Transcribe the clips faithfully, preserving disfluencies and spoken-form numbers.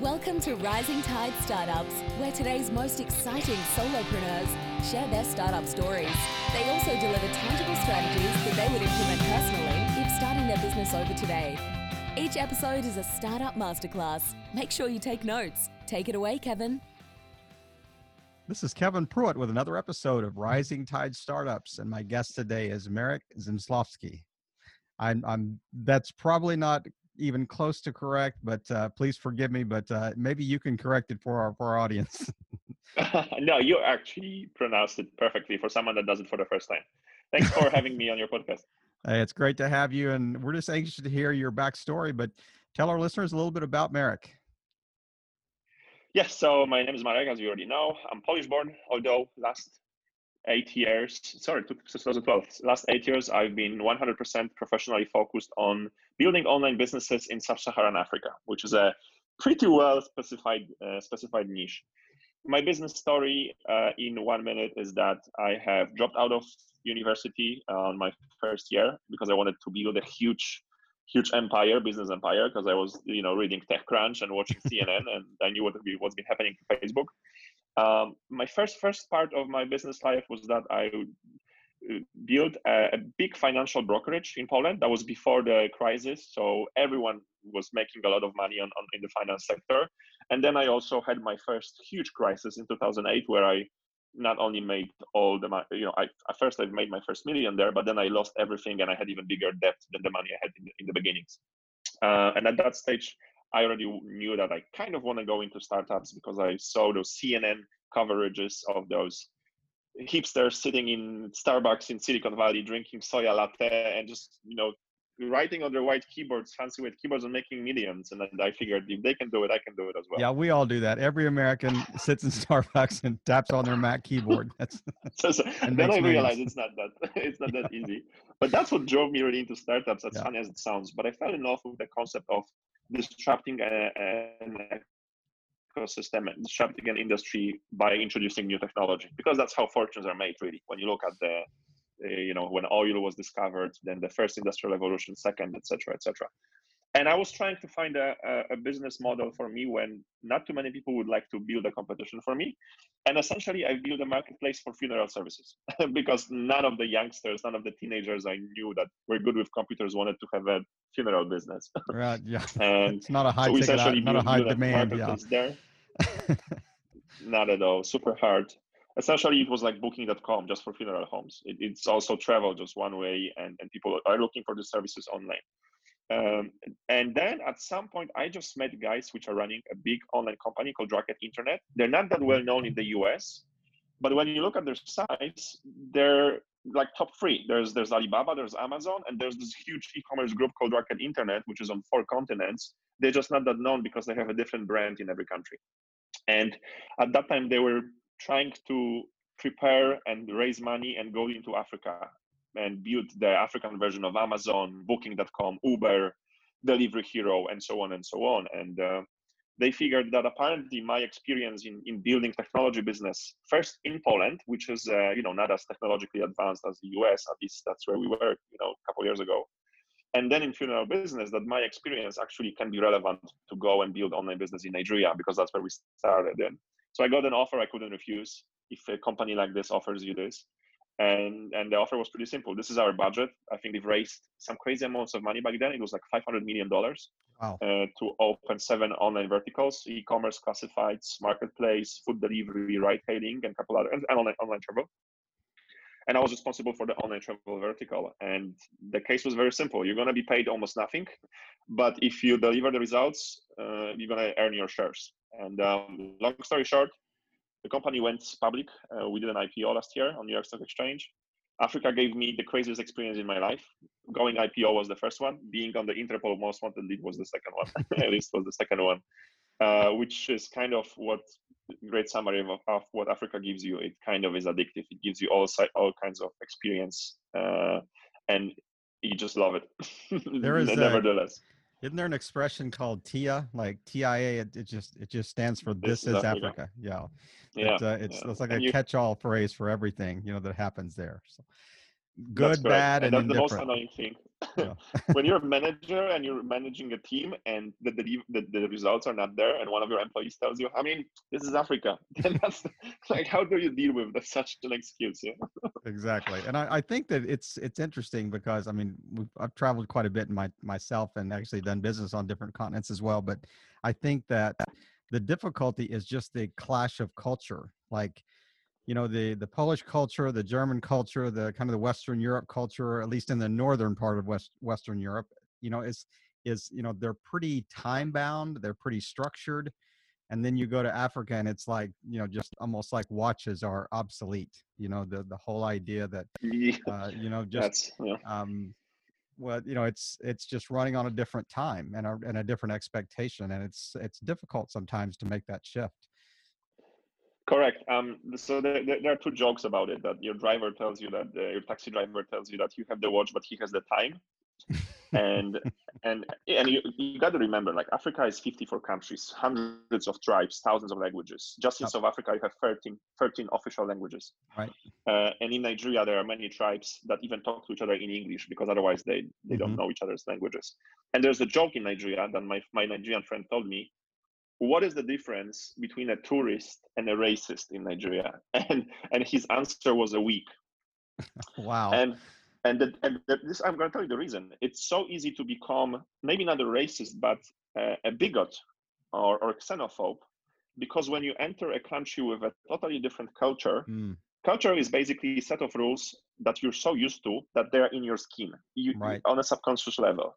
Welcome to Rising Tide Startups, where today's most exciting solopreneurs share their startup stories. They also deliver tangible strategies that they would implement personally if starting their business over today. Each episode is a startup masterclass. Make sure you take notes. Take it away, Kevin. This is Kevin Pruitt with another episode of Rising Tide Startups, and my guest today is Marek Zmysłowski. I'm, I'm, that's probably not even close to correct, but uh, please forgive me, but uh, maybe you can correct it for our, for our audience. No, you actually pronounced it perfectly for someone that does it for the first time. Thanks for having me on your podcast. Hey, it's great to have you, and we're just anxious to hear your backstory, but tell our listeners a little bit about Marek. Yes, so my name is Marek, as you already know. I'm Polish-born, although last eight years, sorry, twenty twelve, last eight years, I've been one hundred percent professionally focused on building online businesses in sub-Saharan Africa, which is a pretty well specified uh, specified niche. My business story uh, in one minute is that I have dropped out of university on uh, my first year because I wanted to build a huge huge empire, business empire, because I was, you know, reading TechCrunch and watching C N N, and I knew what what's been happening to Facebook. Um, my first first part of my business life was that I built a, a big financial brokerage in Poland. That was before the crisis, so everyone was making a lot of money on, on in the finance sector. And then I also had my first huge crisis in two thousand eight, where I not only made all the money, you know, I at first I made my first million there, but then I lost everything and I had even bigger debt than the money I had in, in the beginnings. Uh, and at that stage, I already knew that I kind of want to go into startups because I saw those C N N coverages of those hipsters sitting in Starbucks in Silicon Valley, drinking soya latte and just, you know, writing on their white keyboards, fancy white keyboards, and making millions. And I figured if they can do it, I can do it as well. Yeah, we all do that. Every American sits in Starbucks and taps on their Mac keyboard. That's so, so, and then I realized it's not that it's not yeah. that easy. But that's what drove me really into startups, as yeah. fun as it sounds. But I fell in love with the concept of disrupting a, a, an ecosystem, disrupting an industry by introducing new technology, because that's how fortunes are made, really. When you look at the Uh, you know, when oil was discovered, then the first industrial revolution, second, et cetera, et cetera. And I was trying to find a, a business model for me when not too many people would like to build a competition for me. And essentially, I built a marketplace for funeral services because none of the youngsters, none of the teenagers I knew that were good with computers wanted to have a funeral business. Right, yeah. And it's not a high, so ticket, out, not build, a high demand. Yeah. There. Not at all. Super hard. Essentially, it was like booking dot com just for funeral homes. It, it's also travel just one way, and, and people are looking for the services online. Um, and then at some point, I just met guys which are running a big online company called Rocket Internet. They're not that well known in the U S, but when you look at their size, they're like top three. There's there's Alibaba, there's Amazon, and there's this huge e-commerce group called Rocket Internet, which is on four continents. They're just not that known because they have a different brand in every country. And at that time, they were trying to prepare and raise money and go into Africa and build the African version of Amazon, booking dot com, Uber, Delivery Hero, and so on and so on. And uh, they figured that apparently my experience in, in building technology business, first in Poland, which is, uh, you know, not as technologically advanced as the U S, at least that's where we were, you know, a couple of years ago. And then in funeral business, that my experience actually can be relevant to go and build online business in Nigeria, because that's where we started then. So I got an offer I couldn't refuse if a company like this offers you this. And and the offer was pretty simple. This is our budget. I think they've raised some crazy amounts of money back then. It was like five hundred million dollars. Wow. uh, to open seven online verticals, e-commerce, classifieds, marketplace, food delivery, ride hailing, and a couple other, and online, online travel. And I was responsible for the online travel vertical. And the case was very simple. You're going to be paid almost nothing, but if you deliver the results, uh, you're going to earn your shares. And um, long story short, the company went public. Uh, we did an I P O last year on New York Stock Exchange. Africa gave me the craziest experience in my life. Going I P O was the first one. Being on the Interpol Most Wanted lead was the second one. At least was the second one, uh, which is kind of what great summary of, of what Africa gives you. It kind of is addictive. It gives you all all kinds of experience, uh, and you just love it. There is nevertheless. A- Isn't there an expression called T I A, like T I A? It, it just it just stands for "This, this is Africa." Africa. Yeah, yeah. It, uh, it's, yeah. it's like and a you, catch-all phrase for everything, you know, that happens there. So, Good, bad, and, and that's the most annoying thing. Yeah. When you're a manager and you're managing a team and the, the, the, the results are not there and one of your employees tells you, I mean, this is Africa. Then that's like, how do you deal with the, such an excuse? Yeah. Exactly. And I, I think that it's it's interesting because, I mean, we've, I've traveled quite a bit my, myself and actually done business on different continents as well. But I think that the difficulty is just the clash of culture. Like, you know, the, the Polish culture, the German culture, the kind of the Western Europe culture, at least in the northern part of West, Western Europe, you know, is, is, you know, they're pretty time bound, they're pretty structured. And then you go to Africa and it's like, you know, just almost like watches are obsolete, you know, the, the whole idea that, uh, you know, just, yeah. um, well, you know, it's, it's just running on a different time and a, and a different expectation. And it's, it's difficult sometimes to make that shift. Correct. Um, so there, there are two jokes about it, that your driver tells you that uh, your taxi driver tells you that you have the watch, but he has the time. And and and you, you got to remember, like, Africa is fifty-four countries, hundreds of tribes, thousands of languages. Just in oh. South Africa, you have thirteen, thirteen official languages. Right. Uh, and in Nigeria, there are many tribes that even talk to each other in English because otherwise they, they mm-hmm. don't know each other's languages. And there's a joke in Nigeria that my, my Nigerian friend told me. What is the difference between a tourist and a racist in Nigeria? And and his answer was a week. Wow. And and the, and the, this I'm going to tell you the reason. It's so easy to become maybe not a racist, but uh, a bigot or or xenophobe, because when you enter a country with a totally different culture, mm. culture is basically a set of rules that you're so used to that they're in your skin, you, right. on a subconscious level.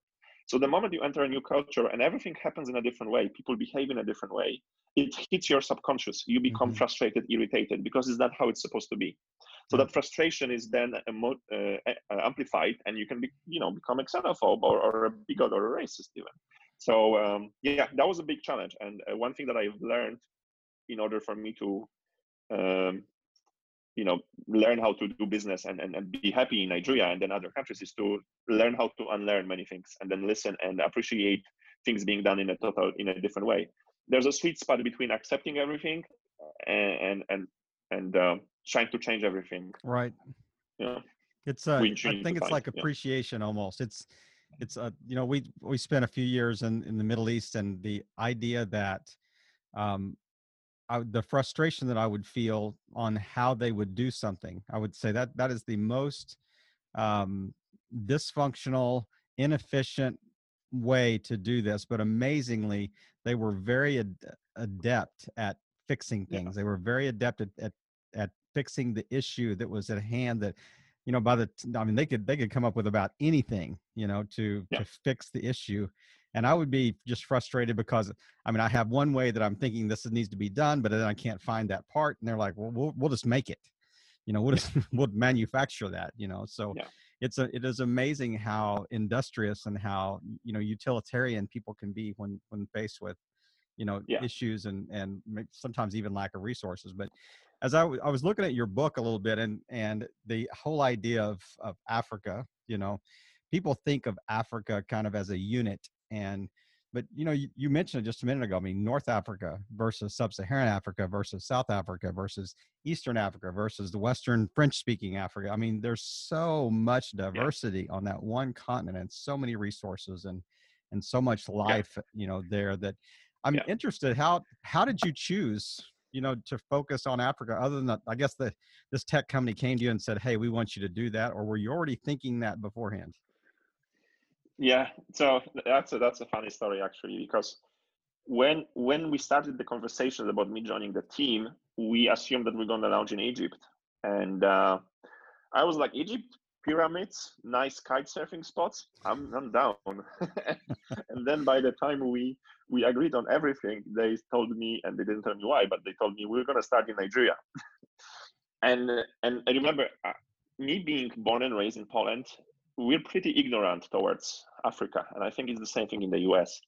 So the moment you enter a new culture and everything happens in a different way, people behave in a different way, it hits your subconscious. You become mm-hmm. frustrated, irritated, because it's not how it's supposed to be. So that frustration is then emo- uh, amplified, and you can be, you know, become a xenophobe or, or a bigot or a racist even. So um, yeah, that was a big challenge. And uh, one thing that I've learned in order for me to, um, you know, learn how to do business and, and, and be happy in Nigeria and then other countries is to learn how to unlearn many things and then listen and appreciate things being done in a total, in a different way. There's a sweet spot between accepting everything and, and, and, uh, trying to change everything. Right. Yeah. You know, it's uh, I think it's like appreciation yeah. almost. It's, it's, uh, you know, we, we spent a few years in, in the Middle East, and the idea that, um, I, the frustration that I would feel on how they would do something, I would say that that is the most um, dysfunctional, inefficient way to do this. But amazingly, they were very ad- adept at fixing things. Yeah. They were very adept at, at at fixing the issue that was at hand. That, you know, by the I mean, they could they could come up with about anything, you know, to yeah. to fix the issue. And I would be just frustrated because, I mean, I have one way that I'm thinking this needs to be done, but then I can't find that part. And they're like, well, we'll, we'll just make it, you know, we'll just, we'll manufacture that, you know? So yeah. it's a, it is amazing how industrious and how, you know, utilitarian people can be when, when faced with, you know, yeah. issues and, and sometimes even lack of resources. But as I, w- I was looking at your book a little bit and, and the whole idea of, of Africa, you know, people think of Africa kind of as a unit. And, but, you know, you, you mentioned just a minute ago, I mean, North Africa versus Sub-Saharan Africa versus South Africa versus Eastern Africa versus the Western French-speaking Africa. I mean, there's so much diversity yeah. on that one continent, and so many resources and, and so much life, yeah. you know, there that I'm yeah. interested. How, how did you choose, you know, to focus on Africa other than that? I guess the, this tech company came to you and said, hey, we want you to do that. Or were you already thinking that beforehand? Yeah, so that's a, that's a funny story, actually, because when when we started the conversations about me joining the team, we assumed that we're going to launch in Egypt. And uh, I was like, Egypt, pyramids, nice kite surfing spots, I'm, I'm down. And then by the time we, we agreed on everything, they told me, and they didn't tell me why, but they told me, we're going to start in Nigeria. and, and I remember uh, me being born and raised in Poland, we're pretty ignorant towards Africa. And I think it's the same thing in the U S.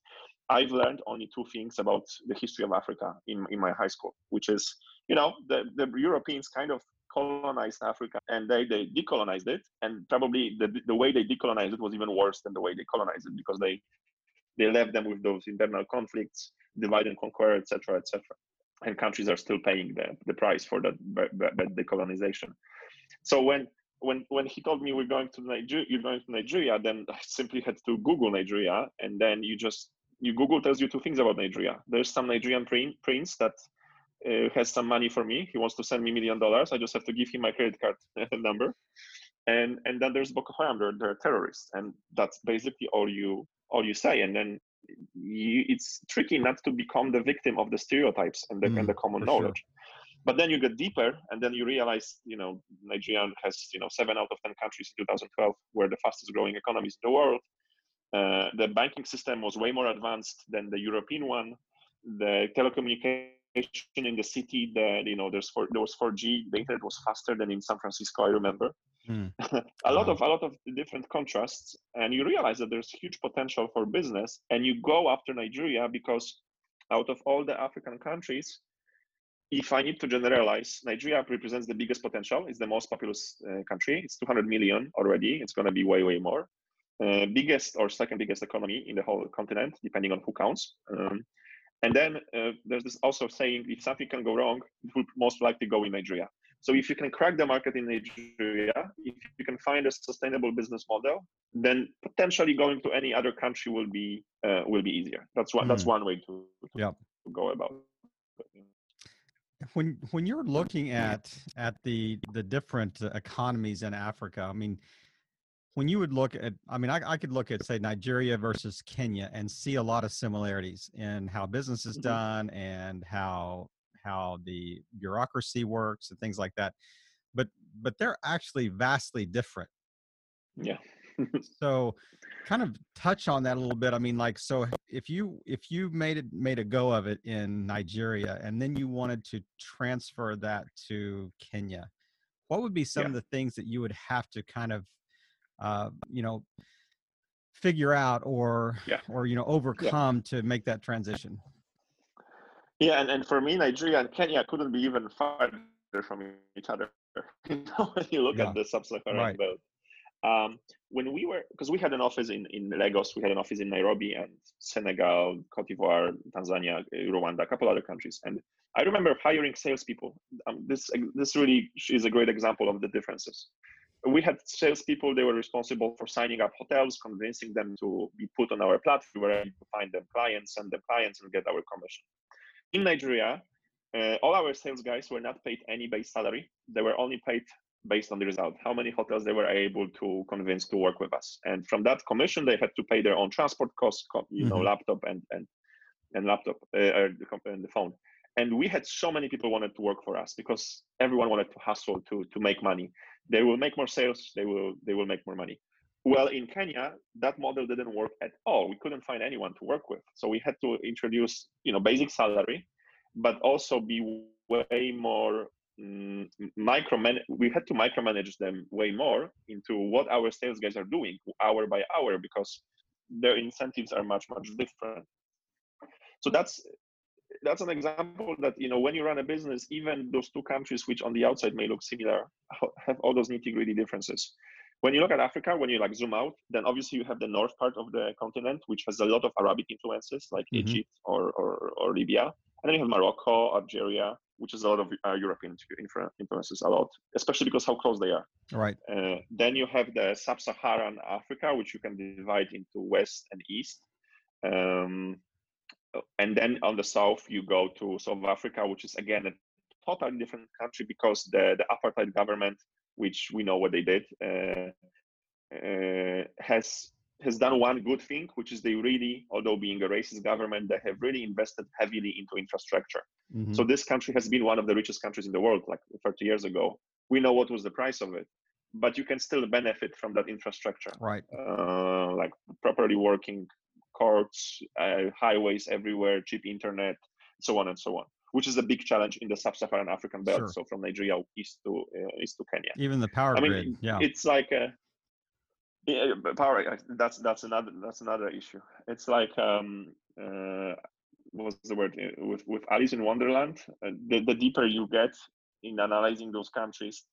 I've learned only two things about the history of Africa in, in my high school, which is, you know, the, the Europeans kind of colonized Africa and they, they decolonized it. And probably the, the way they decolonized it was even worse than the way they colonized it, because they, they left them with those internal conflicts, divide and conquer, et cetera, et cetera. And countries are still paying the, the price for that, but, but, but decolonization. So when when when he told me we're going to Nigeria, you're going to Nigeria, then I simply had to Google Nigeria, and then you just you Google tells you two things about Nigeria. There's some Nigerian prince that uh, has some money for me. He wants to send me a million dollars. I just have to give him my credit card number. And and then there's Boko Haram. They're, they're terrorists, and that's basically all you all you say. And then you, it's tricky not to become the victim of the stereotypes and the mm, and the common knowledge. Sure. But then you get deeper, and then you realize, you know, Nigeria has, you know, seven out of ten countries in two thousand twelve were the fastest growing economies in the world. Uh, the banking system was way more advanced than the European one. The telecommunication in the city, the, you know, there's four, there was four G. The internet was faster than in San Francisco, I remember. Mm. a lot wow. of a lot of different contrasts, and you realize that there's huge potential for business, and you go after Nigeria because out of all the African countries, if I need to generalize, Nigeria represents the biggest potential. It's the most populous uh, country. It's two hundred million already. It's going to be way, way more. Uh, biggest or second biggest economy in the whole continent, depending on who counts. Um, and then uh, there's this also saying, if something can go wrong, it will most likely go in Nigeria. So if you can crack the market in Nigeria, if you can find a sustainable business model, then potentially going to any other country will be uh, will be easier. That's one. Mm. That's one way to, to, yeah. to go about it. When when you're looking at at the the different economies in Africa, I mean, when you would look at, I mean, I, I could look at, say, Nigeria versus Kenya and see a lot of similarities in how business is done and how how the bureaucracy works and things like that. But but they're actually vastly different. Yeah. So kind of touch on that a little bit. I mean, like, so if you if you made it made a go of it in Nigeria and then you wanted to transfer that to Kenya, what would be some yeah. of the things that you would have to kind of, uh, you know, figure out or, yeah. or you know, overcome yeah. to make that transition? Yeah, and, and for me, Nigeria and Kenya couldn't be even farther from each other. You know, when you look yeah. at the sub-Saharan right. belt. Um, when we were, because we had an office in, in Lagos, we had an office in Nairobi and Senegal, Côte d'Ivoire, Tanzania, Rwanda, a couple other countries. And I remember hiring salespeople. Um, this this really is a great example of the differences. We had salespeople, they were responsible for signing up hotels, convincing them to be put on our platform, where we find them clients, send them clients and get our commission. In Nigeria, uh, all our sales guys were not paid any base salary. They were only paid based on the result, how many hotels they were able to convince to work with us. And from that commission, they had to pay their own transport costs, you know, mm-hmm. laptop and and and laptop uh, and the phone. And we had so many people wanted to work for us because everyone wanted to hustle to to make money. They will make more sales. They will they will make more money. Well, in Kenya, that model didn't work at all. We couldn't find anyone to work with. So we had to introduce, you know, basic salary, but also be way more micromanage. We had to micromanage them way more into what our sales guys are doing hour by hour because their incentives are much much different. So that's that's an example that, you know, when you run a business, even those two countries which on the outside may look similar have all those nitty-gritty differences. When you look at Africa, when you like zoom out, then obviously you have the north part of the continent which has a lot of Arabic influences like mm-hmm. Egypt or, or or Libya, and then you have Morocco, Algeria, which is a lot of uh, European influences, a lot, especially because how close they are. Right. Uh, then you have the sub-Saharan Africa, which you can divide into west and east. Um, and then on the south, you go to South Africa, which is, again, a totally different country because the, the apartheid government, which we know what they did, uh, uh, has has done one good thing, which is they really, although being a racist government, they have really invested heavily into infrastructure. Mm-hmm. So this country has been one of the richest countries in the world, like thirty years ago. We know what was the price of it, but you can still benefit from that infrastructure. Right. Uh, like properly working courts, uh, highways everywhere, cheap internet, so on and so on, which is a big challenge in the sub-Saharan African belt. Sure. So from Nigeria east to, uh, east to Kenya. Even the power I grid. Mean, yeah. It's like a, yeah, power. That's that's another that's another issue. It's like um, uh, what's the word with with Alice in Wonderland. Uh, the the deeper you get in analyzing those countries,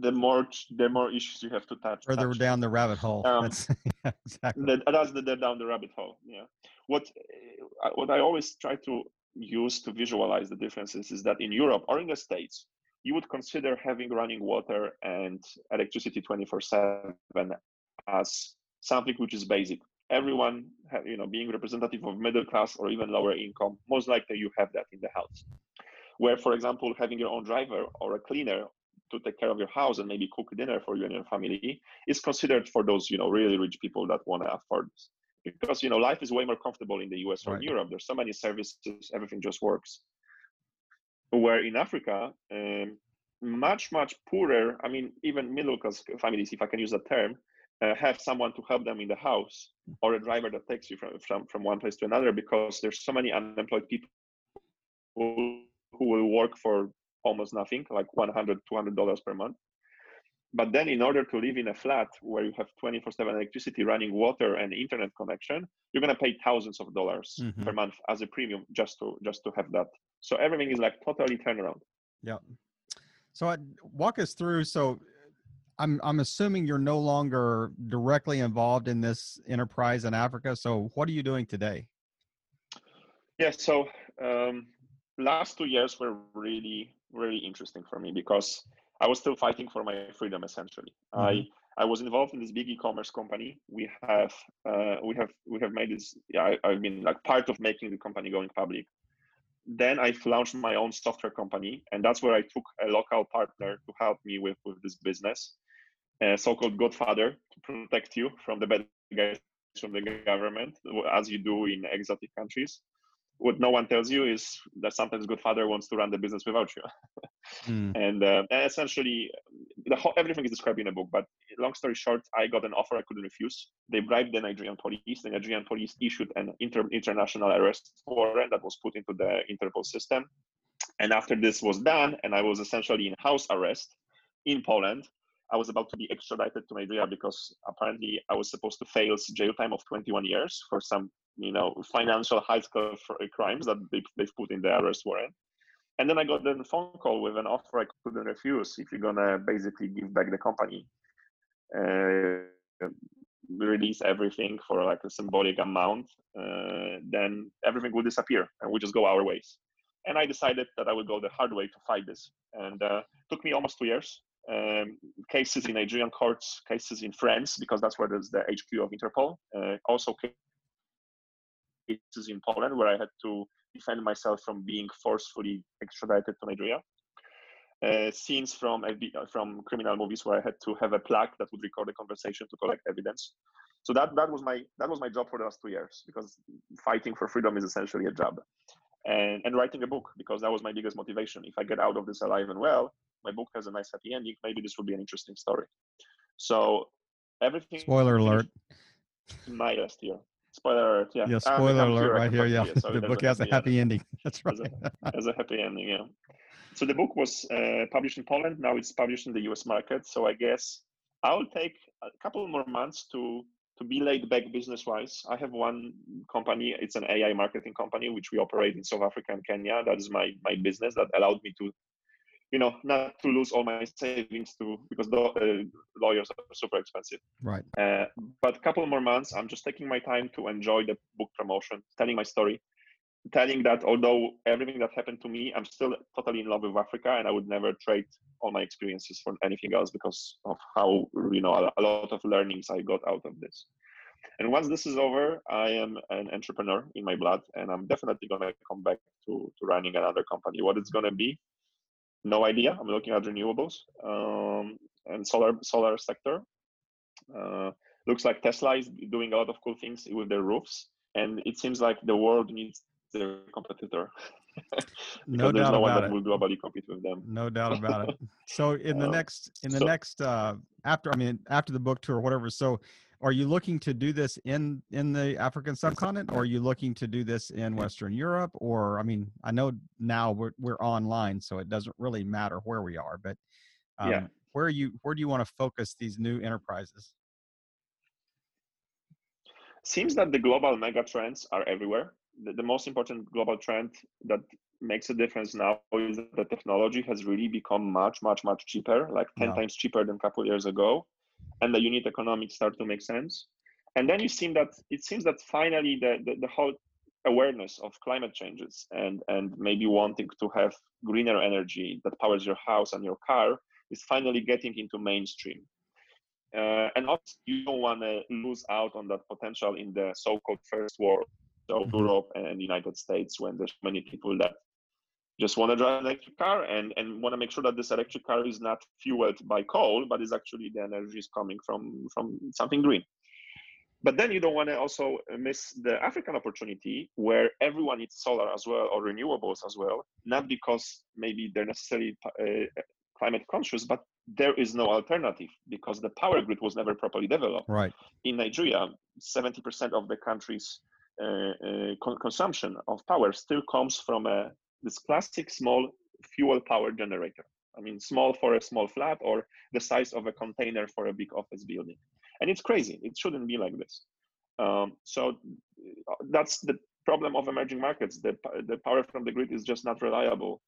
the more the more issues you have to touch. Further touch. down the rabbit hole. Um, that's yeah, exactly. the, that's the, the down the rabbit hole. Yeah. What what I always try to use to visualize the differences is that in Europe or in the States, you would consider having running water and electricity twenty-four seven as something which is basic. Everyone, you know, being representative of middle class or even lower income, most likely you have that in the house. Where, for example, having your own driver or a cleaner to take care of your house and maybe cook dinner for you and your family is considered for those, you know, really rich people that want to afford this. Because, you know, life is way more comfortable in the U S or right. Europe. There's so many services, everything just works. Where in Africa, um, much, much poorer, I mean, even middle class families, if I can use that term, uh, have someone to help them in the house or a driver that takes you from, from, from one place to another, because there's so many unemployed people who, who will work for almost nothing, like one hundred, two hundred dollars per month. But then in order to live in a flat where you have twenty-four seven electricity, running water and internet connection, you're going to pay thousands of dollars mm-hmm. per month as a premium just to just to have that. So everything is like totally turned around. Yeah. So I, walk us through. So I'm I'm assuming you're no longer directly involved in this enterprise in Africa. So what are you doing today? Yeah, so um, last two years were really, really interesting for me because I was still fighting for my freedom, essentially. Mm-hmm. I I was involved in this big e-commerce company. We have uh, we have we have made this. Yeah, I, I've been like part of making the company going public. Then I launched my own software company, and that's where I took a local partner to help me with with this business, a so-called Godfather to protect you from the bad guys from the government, as you do in exotic countries. What no one tells you is that sometimes Godfather wants to run the business without you. mm. And uh, essentially, the whole, everything is described in a book, but long story short, I got an offer I couldn't refuse. They bribed the Nigerian police. The Nigerian police issued an inter- international arrest warrant that was put into the Interpol system. And after this was done, and I was essentially in house arrest in Poland, I was about to be extradited to Nigeria because apparently I was supposed to face jail time of twenty-one years for some, you know, financial high school crimes that they, they've put in the arrest warrant. And then I got a phone call with an offer I couldn't refuse if you're going to basically give back the company. Uh, release everything for like a symbolic amount, uh, then everything will disappear and we just go our ways. And I decided that I would go the hard way to fight this. And uh, it took me almost two years. Um, cases in Nigerian courts, cases in France, because that's where there's the H Q of Interpol. Uh, also cases in Poland where I had to defend myself from being forcefully extradited to Nigeria. Uh, scenes from from criminal movies where I had to have a plaque that would record a conversation to collect evidence. So that that was my that was my job for the last two years because fighting for freedom is essentially a job, and and writing a book because that was my biggest motivation. If I get out of this alive and well, my book has a nice happy ending. Maybe this will be an interesting story. So everything. Spoiler alert. My last year. Spoiler alert. Yeah. Yeah. Spoiler alert here, right here. Yeah. Here, so the book has a happy ending. ending. That's right. Has a, a happy ending. Yeah. So the book was uh, published in Poland. Now it's published in the U S market. So I guess I'll take a couple more months to to be laid back business wise. I have one company. It's an A I marketing company which we operate in South Africa and Kenya. That is my my business that allowed me to, you know, not to lose all my savings to because the, uh, lawyers are super expensive. Right. Uh, but a couple more months, I'm just taking my time to enjoy the book promotion, telling my story, telling that although everything that happened to me, I'm still totally in love with Africa, and I would never trade all my experiences for anything else because of how, you know, a lot of learnings I got out of this. And once this is over, I am an entrepreneur in my blood, and I'm definitely going to come back to, to running another company. What it's going to be, no idea. I'm looking at renewables um, and solar solar sector. Uh, looks like Tesla is doing a lot of cool things with their roofs, and it seems like the world needs their competitor. because no there's doubt no about one that it. will globally compete with them. No doubt about it. So in the next, in the so, next uh, after I mean after the book tour or whatever. So, are you looking to do this in in the African subcontinent, or are you looking to do this in Western Europe? Or I mean, I know now we're we're online, so it doesn't really matter where we are. But um, yeah. where are you? Where do you want to focus these new enterprises? Seems that the global mega trends are everywhere. The, the most important global trend that makes a difference now is that the technology has really become much, much, much cheaper, like ten wow. times cheaper than a couple of years ago. And the unit economics start to make sense. And then you see that it seems that finally the, the, the whole awareness of climate changes and, and maybe wanting to have greener energy that powers your house and your car is finally getting into mainstream. Uh, and also you don't want to lose out on that potential in the so-called first world, so mm-hmm. Europe and the United States, when there's many people that just want to drive an electric car and, and want to make sure that this electric car is not fueled by coal, but is actually the energy is coming from, from something green. But then you don't want to also miss the African opportunity where everyone needs solar as well or renewables as well, not because maybe they're necessarily uh, climate conscious, but there is no alternative because the power grid was never properly developed. Right. In Nigeria, seventy percent of the country's uh, uh, con- consumption of power still comes from a, this classic small fuel power generator. I mean, small for a small flat or the size of a container for a big office building. And it's crazy. It shouldn't be like this. Um, so that's the problem of emerging markets. The, the power from the grid is just not reliable.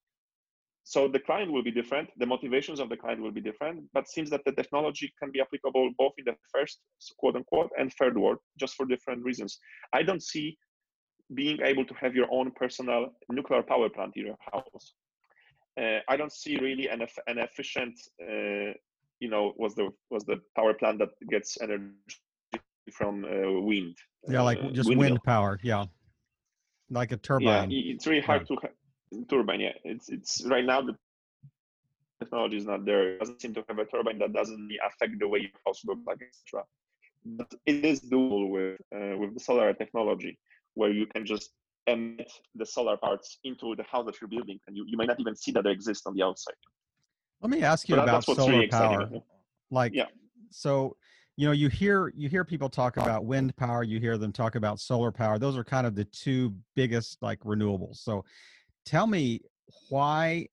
So the client will be different. The motivations of the client will be different, but seems that the technology can be applicable both in the first, quote unquote, and third world, just for different reasons. I don't see being able to have your own personal nuclear power plant in your house. Uh, I don't see really an, an efficient, uh, you know, was the was the power plant that gets energy from uh, wind. Yeah, like uh, just windmill. Wind power. Yeah, like a turbine. Yeah, it's really hard yeah. to. Ha- Turbine, yeah. It's it's right now the technology is not there. It doesn't seem to have a turbine that doesn't affect the way your house looks like, et cetera. But it is doable with uh, with the solar technology, where you can just emit the solar parts into the house that you're building, and you, you may not even see that they exist on the outside. Let me ask you so about solar really power. Exciting. Like, yeah. so you know, you hear you hear people talk about wind power. You hear them talk about solar power. Those are kind of the two biggest like renewables. So. Tell me why,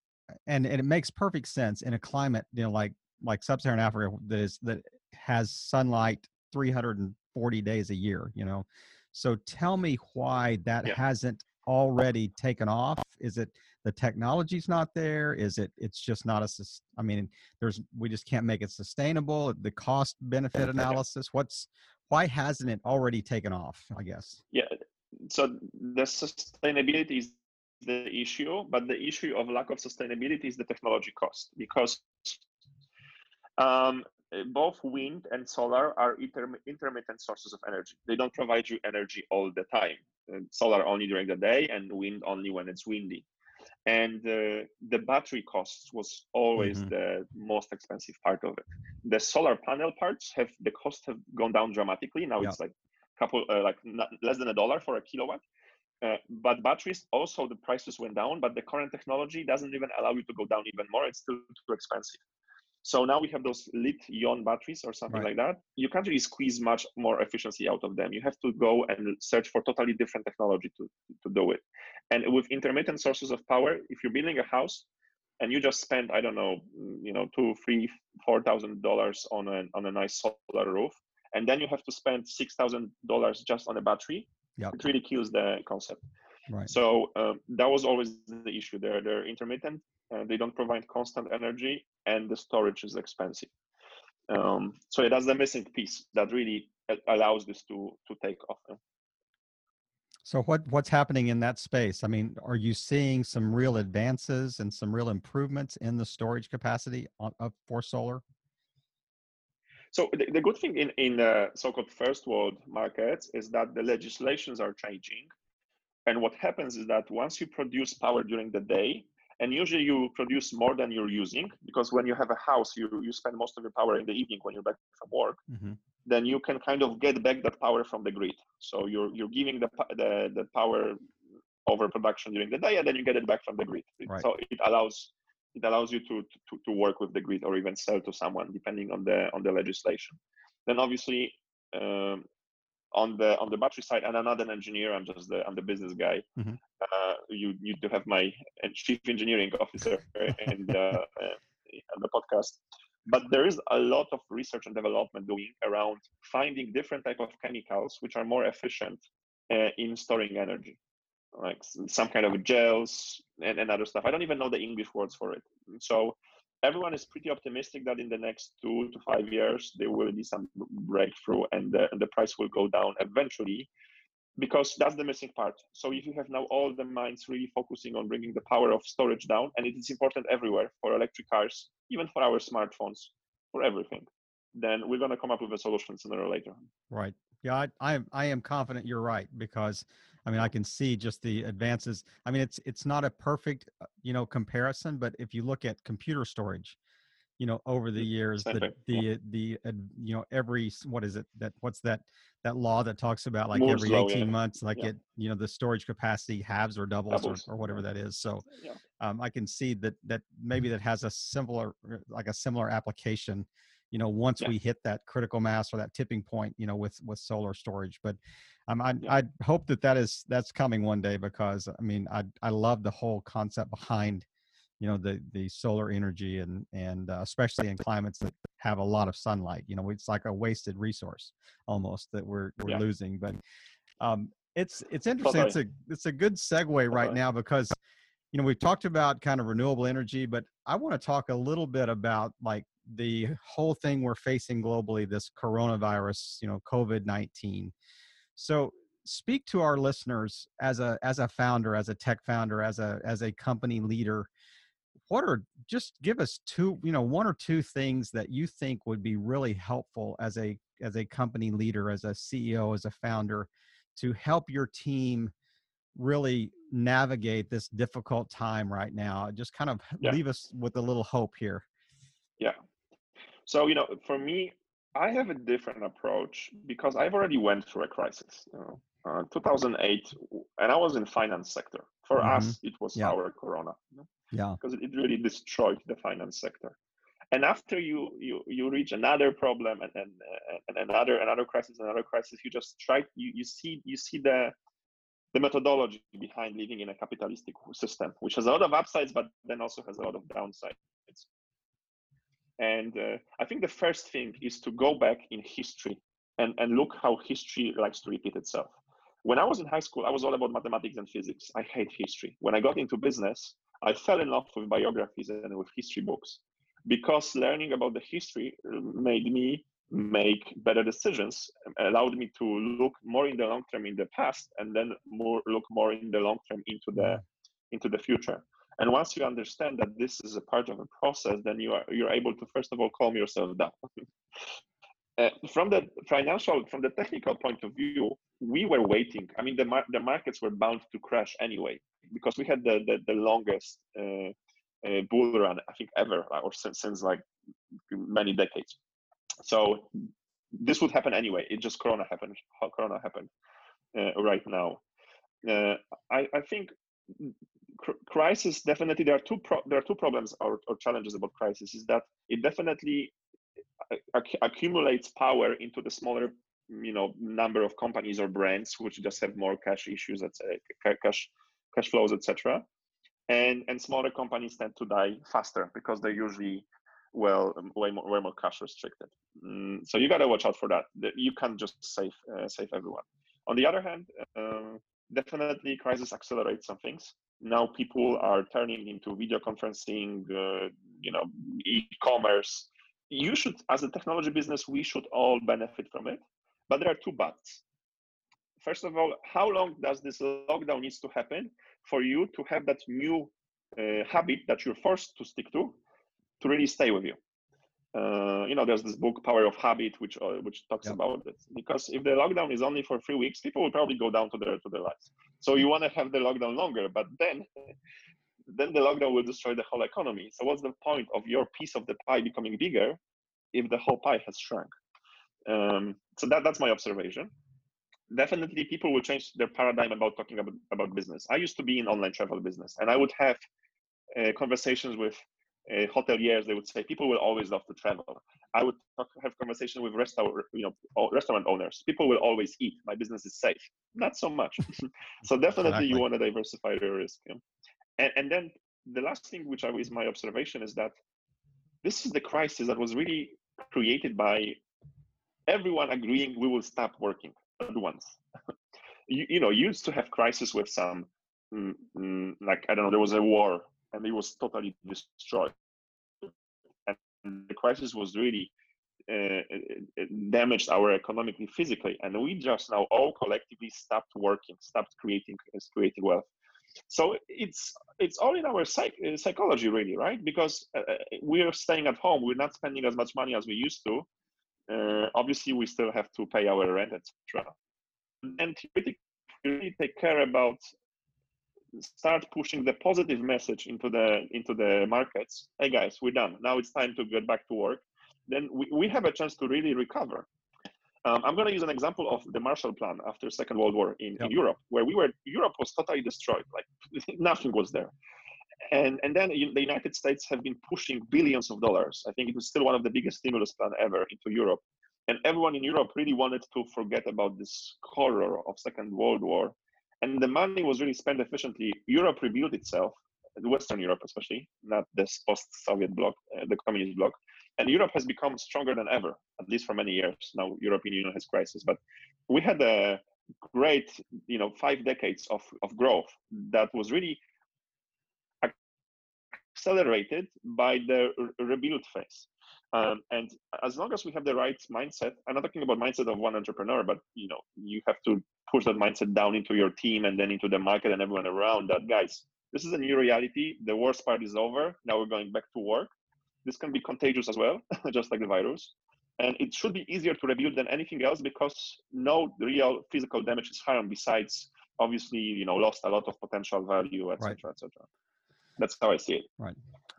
and, and it makes perfect sense in a climate, you know, like like sub-Saharan Africa that is that has sunlight three hundred forty days a year, you know. So tell me why that yeah. hasn't already taken off. Is it the technology's not there? Is it it's just not a? I mean, there's we just can't make it sustainable. The cost benefit analysis. What's why hasn't it already taken off? I guess. Yeah. So the sustainability is. The issue, but the issue of lack of sustainability is the technology cost, because um, both wind and solar are inter- intermittent sources of energy. They don't provide you energy all the time. And solar only during the day and wind only when it's windy. And uh, the battery costs was always mm-hmm. the most expensive part of it. The solar panel parts have the cost have gone down dramatically. Now yeah. it's like couple uh, like not, less than a dollar for a kilowatt. Uh, but batteries also the prices went down, but the current technology doesn't even allow you to go down even more. It's still too expensive. So now we have those lead-ion batteries or something right. like that. You can't really squeeze much more efficiency out of them. You have to go and search for totally different technology to, to do it. And with intermittent sources of power, if you're building a house and you just spend, I don't know, you know, two, three, four thousand dollars on a on a nice solar roof, and then you have to spend six thousand dollars just on a battery. Yep. It really kills the concept. Right. So um, that was always the issue. They're, they're intermittent, uh, they don't provide constant energy, and the storage is expensive. Um, so yeah, that's the missing piece that really allows this to to take off. So what, what's happening in that space? I mean, are you seeing some real advances and some real improvements in the storage capacity on, of, for solar? So the, the good thing in, in the so-called first world markets is that the legislations are changing. And what happens is that once you produce power during the day, and usually you produce more than you're using, because when you have a house, you, you spend most of your power in the evening when you're back from work, mm-hmm. then you can kind of get back that power from the grid. So you're you're giving the, the, the power over production during the day, and then you get it back from the grid. Right. So it allows... It allows you to, to to work with the grid or even sell to someone, depending on the on the legislation. Then obviously um, on the on the battery side, and I'm not an engineer. I'm just the I'm the business guy. Mm-hmm. Uh, you you do have my chief engineering officer and uh, uh, on the podcast. But there is a lot of research and development doing around finding different type of chemicals which are more efficient uh, in storing energy. Like some kind of gels and, and other stuff. I don't even know the English words for it. So everyone is pretty optimistic that in the next two to five years, there will be some breakthrough and the, and the price will go down eventually because that's the missing part. So if you have now all the minds really focusing on bringing the power of storage down, and it is important everywhere for electric cars, even for our smartphones, for everything, then we're going to come up with a solution sooner or later. Right. Yeah, I, I am. I am confident you're right, because I mean, I can see just the advances. I mean, it's it's not a perfect, you know, comparison, but if you look at computer storage, you know, over the years, Same the thing. the yeah. the uh, you know, every what is it that what's that that law that talks about like More every slow, eighteen yeah. months, like yeah. it, you know, the storage capacity halves or doubles, doubles. Or, or whatever that is. So, yeah. um, I can see that that maybe that has a similar like a similar application. You know, once yeah. we hit that critical mass or that tipping point, you know, with, with solar storage. But um, I, yeah. I hope that that is, that's coming one day, because I mean, I, I love the whole concept behind, you know, the, the solar energy and, and uh, especially in climates that have a lot of sunlight, you know, it's like a wasted resource almost that we're, we're yeah. losing. But um, it's, it's interesting. Probably. It's a, it's a good segue Probably. right now, because, you know, we've talked about kind of renewable energy, but I want to talk a little bit about like, the whole thing we're facing globally, this coronavirus, you know, COVID nineteen. So speak to our listeners as a as a founder, as a tech founder, as a as a company leader. What are, just give us two, you know, one or two things that you think would be really helpful as a as a company leader, as a C E O, as a founder, to help your team really navigate this difficult time right now. Just kind of yeah. leave us with a little hope here. Yeah. So, you know, for me, I have a different approach, because I've already went through a crisis, you know, uh, two thousand eight, and I was in finance sector. For mm-hmm. us, it was yeah. our Corona, you know? Yeah, because it really destroyed the finance sector. And after you, you, you reach another problem and, and, uh, and another, another crisis, another crisis, you just try, you, you see, you see the, the methodology behind living in a capitalistic system, which has a lot of upsides, but then also has a lot of downsides. And uh, I think the first thing is to go back in history and, and look how history likes to repeat itself. When I was in high school, I was all about mathematics and physics. I hate history. When I got into business, I fell in love with biographies and with history books, because learning about the history made me make better decisions, allowed me to look more in the long term in the past, and then more look more in the long term into the into the future. And once you understand that this is a part of a process, then you are you're able to, first of all, calm yourself down. uh, from the financial, from the technical point of view, we were waiting. I mean, the mar- the markets were bound to crash anyway, because we had the the, the longest uh, uh, bull run I think ever, or since, since like many decades. So this would happen anyway. It just Corona happened. Corona happened uh, right now. Uh, I I think. Crisis, definitely there are two pro- there are two problems or, or challenges about crisis, is that it definitely ac- accumulates power into the smaller, you know, number of companies or brands which just have more cash issues, cash cash flows, etc., and and smaller companies tend to die faster because they're usually well way more, way more cash restricted. Mm, so you got to watch out for that. You can't just save uh, save everyone. On the other hand, uh, definitely crisis accelerates some things. Now people are turning into video conferencing, uh, you know, e-commerce. You should, as a technology business, we should all benefit from it. But there are two buts. First of all, how long does this lockdown needs to happen for you to have that new uh, habit that you're forced to stick to, to really stay with you? Uh, you know, there's this book, Power of Habit, which uh, which talks yeah. about it. Because if the lockdown is only for three weeks, people will probably go down to their to their lives. So you want to have the lockdown longer, but then then the lockdown will destroy the whole economy. So what's the point of your piece of the pie becoming bigger if the whole pie has shrunk? Um, so that that's my observation. Definitely, people will change their paradigm about talking about, about business. I used to be in online travel business, and I would have uh, conversations with Uh, hoteliers. They would say people will always love to travel. I would talk, have conversation with restaurant, you know, restaurant owners. People will always eat. My business is safe. Not so much. So definitely exactly. you want to diversify your risk. You know? And and then the last thing, which I, is my observation, is that this is the crisis that was really created by everyone agreeing we will stop working at once. you you know, you used to have crisis with some mm, mm, like I don't know, there was a war. And it was totally destroyed. And the crisis was really uh, damaged our economically, physically, and we just now all collectively stopped working, stopped creating creating wealth. So it's it's all in our psych psychology, really, right? Because uh, we are staying at home, we're not spending as much money as we used to. Uh, obviously, we still have to pay our rent, et cetera. And really, really take care about start pushing the positive message into the into the markets. Hey guys, we're done. Now it's time to get back to work. Then we, we have a chance to really recover. Um, I'm going to use an example of the Marshall Plan after Second World War in, yeah. in Europe, where we were, Europe was totally destroyed, like nothing was there. And, and then the United States have been pushing billions of dollars. I think it was still one of the biggest stimulus plan ever into Europe. And everyone in Europe really wanted to forget about this horror of Second World War. And the money was really spent efficiently. Europe rebuilt itself, Western Europe especially, not this post-Soviet bloc, uh, the communist bloc. And Europe has become stronger than ever, at least for many years. Now, European Union has crisis, but we had a great, you know, five decades of, of growth that was really accelerated by the rebuild phase. Um, and as long as we have the right mindset, I'm not talking about mindset of one entrepreneur, but, you know, you have to push that mindset down into your team and then into the market and everyone around that. Guys, this is a new reality. The worst part is over. Now we're going back to work. This can be contagious as well, just like the virus. And it should be easier to rebuild than anything else because no real physical damage is harmed besides, obviously, you know, lost a lot of potential value, et cetera, right. et cetera. That's how I see it. Right.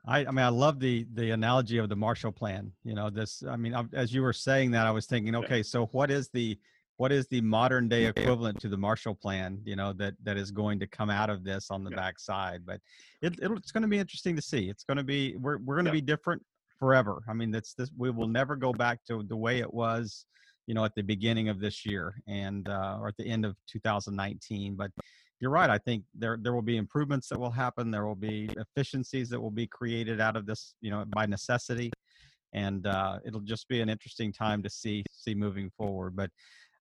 I, I mean, I love the, the analogy of the Marshall Plan. You know, this, I mean, I, as you were saying that, I was thinking, okay, so what is the, what is the modern day equivalent to the Marshall Plan, you know, that, that is going to come out of this on the yeah. backside, but it, it'll, it's going to be interesting to see. It's going to be, we're, we're going to yeah. be different forever. I mean, that's this, we will never go back to the way it was, you know, at the beginning of this year and, uh, or at the end of two thousand nineteen, but you're right. I think there, there will be improvements that will happen. There will be efficiencies that will be created out of this, you know, by necessity. And, uh, it'll just be an interesting time to see, see moving forward. But,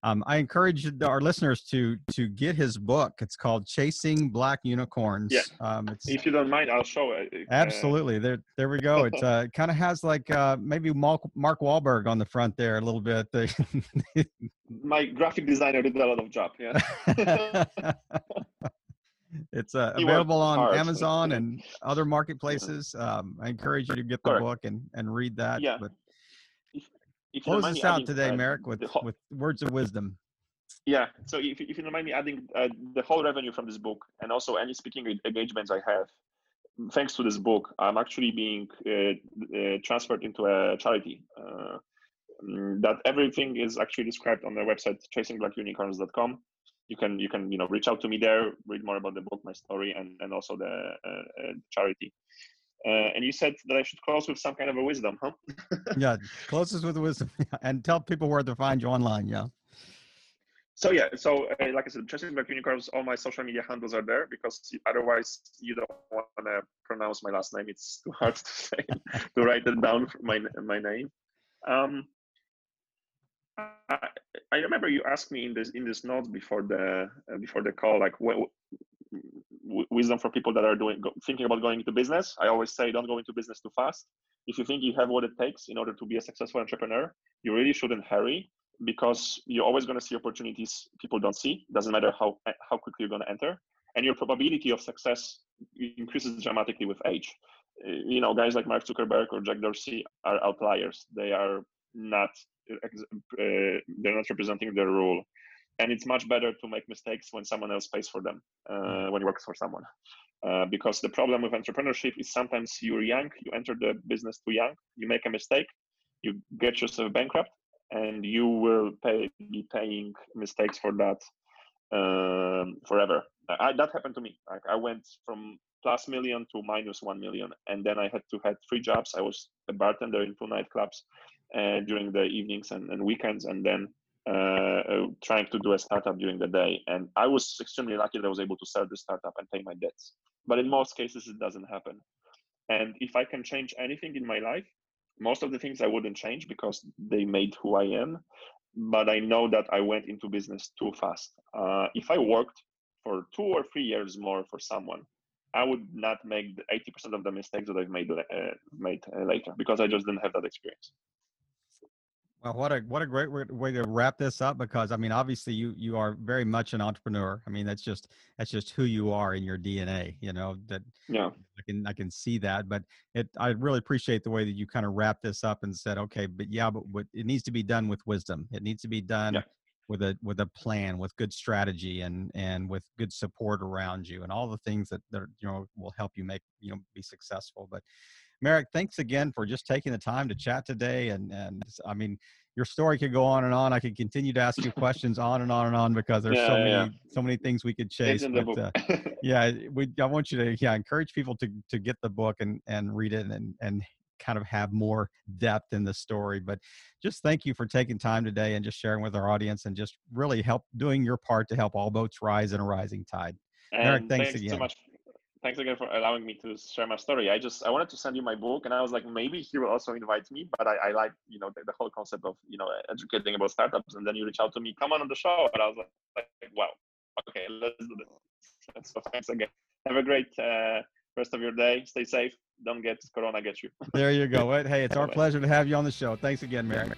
Um, I encourage our listeners to to get his book. It's called Chasing Black Unicorns. Yeah. Um, it's, if you don't mind, I'll show it. Absolutely. There, there we go. It's, uh, it kind of has like uh, maybe Mark, Mark Wahlberg on the front there a little bit. My graphic designer did a lot of job. Yeah. It's uh, available on hard, Amazon so. and other marketplaces. Um, I encourage you to get the Correct. book and, and read that. Yeah. But, Close us out adding, today, uh, Marek, with, whole, with words of wisdom. Yeah. So if, if you don't mind me adding uh, the whole revenue from this book and also any speaking engagements I have, thanks to this book, I'm actually being uh, uh, transferred into a charity. Uh, that everything is actually described on the website, chasing black unicorns dot com. You can, you can, you know, reach out to me there, read more about the book, my story, and, and also the uh, uh, charity. Uh, and you said that I should close with some kind of a wisdom, huh? Yeah, closes with wisdom, and tell people where to find you online. Yeah. So yeah, so uh, like I said, Chasing Black Unicorns. All my social media handles are there because otherwise you don't want to pronounce my last name. It's too hard to say to write it down for my my name. Um, I, I remember you asked me in this in this note before the uh, before the call, like what. Wisdom for people that are doing thinking about going into business. I always say don't go into business too fast. If you think you have what it takes in order to be a successful entrepreneur, you really shouldn't hurry because you're always going to see opportunities people don't see. Doesn't matter how how quickly you're going to enter, and your probability of success increases dramatically with age. You know, guys like Mark Zuckerberg or Jack Dorsey are outliers. They are not uh, they're not representing the rule. And it's much better to make mistakes when someone else pays for them, uh, when you work for someone. Uh, because the problem with entrepreneurship is sometimes you're young, you enter the business too young, you make a mistake, you get yourself bankrupt, and you will pay, be paying mistakes for that um, forever. I, that happened to me. Like I went from plus million to minus one million, and then I had to had three jobs. I was a bartender in two nightclubs uh, during the evenings and, and weekends, and then Uh, trying to do a startup during the day. And I was extremely lucky that I was able to sell the startup and pay my debts. But in most cases, it doesn't happen. And if I can change anything in my life, most of the things I wouldn't change because they made who I am. But I know that I went into business too fast. Uh, if I worked for two or three years more for someone, I would not make eighty percent of the mistakes that I've made, uh, made uh, later because I just didn't have that experience. Well, what a what a great way to wrap this up, because I mean, obviously, you you are very much an entrepreneur. I mean, that's just that's just who you are in your D N A. You know that. Yeah. I can I can see that, but it I really appreciate the way that you kind of wrapped this up and said, okay, but yeah, but what, it needs to be done with wisdom. It needs to be done. Yeah. With a with a plan, with good strategy, and and with good support around you, and all the things that that you know will help you make you know be successful. But Marek, thanks again for just taking the time to chat today. And and I mean, your story could go on and on. I could continue to ask you questions on and on and on, because there's yeah, so many yeah. so many things we could chase. But, uh, yeah, we I want you to yeah encourage people to to get the book and and read it and and. kind of have more depth in the story. But just thank you for taking time today and just sharing with our audience, and just really help doing your part to help all boats rise in a rising tide. Marek, thanks, thanks again. So much. Thanks again for allowing me to share my story. I just, I wanted to send you my book, and I was like, maybe he will also invite me, but I, I like, you know, the, the whole concept of, you know, educating about startups. And then you reach out to me, come on on the show. And I was like, like wow, okay, let's do this. So thanks again. Have a great uh, rest of your day. Stay safe. Don't get Corona get you. There you go. Hey, it's our pleasure to have you on the show. Thanks again, Marek.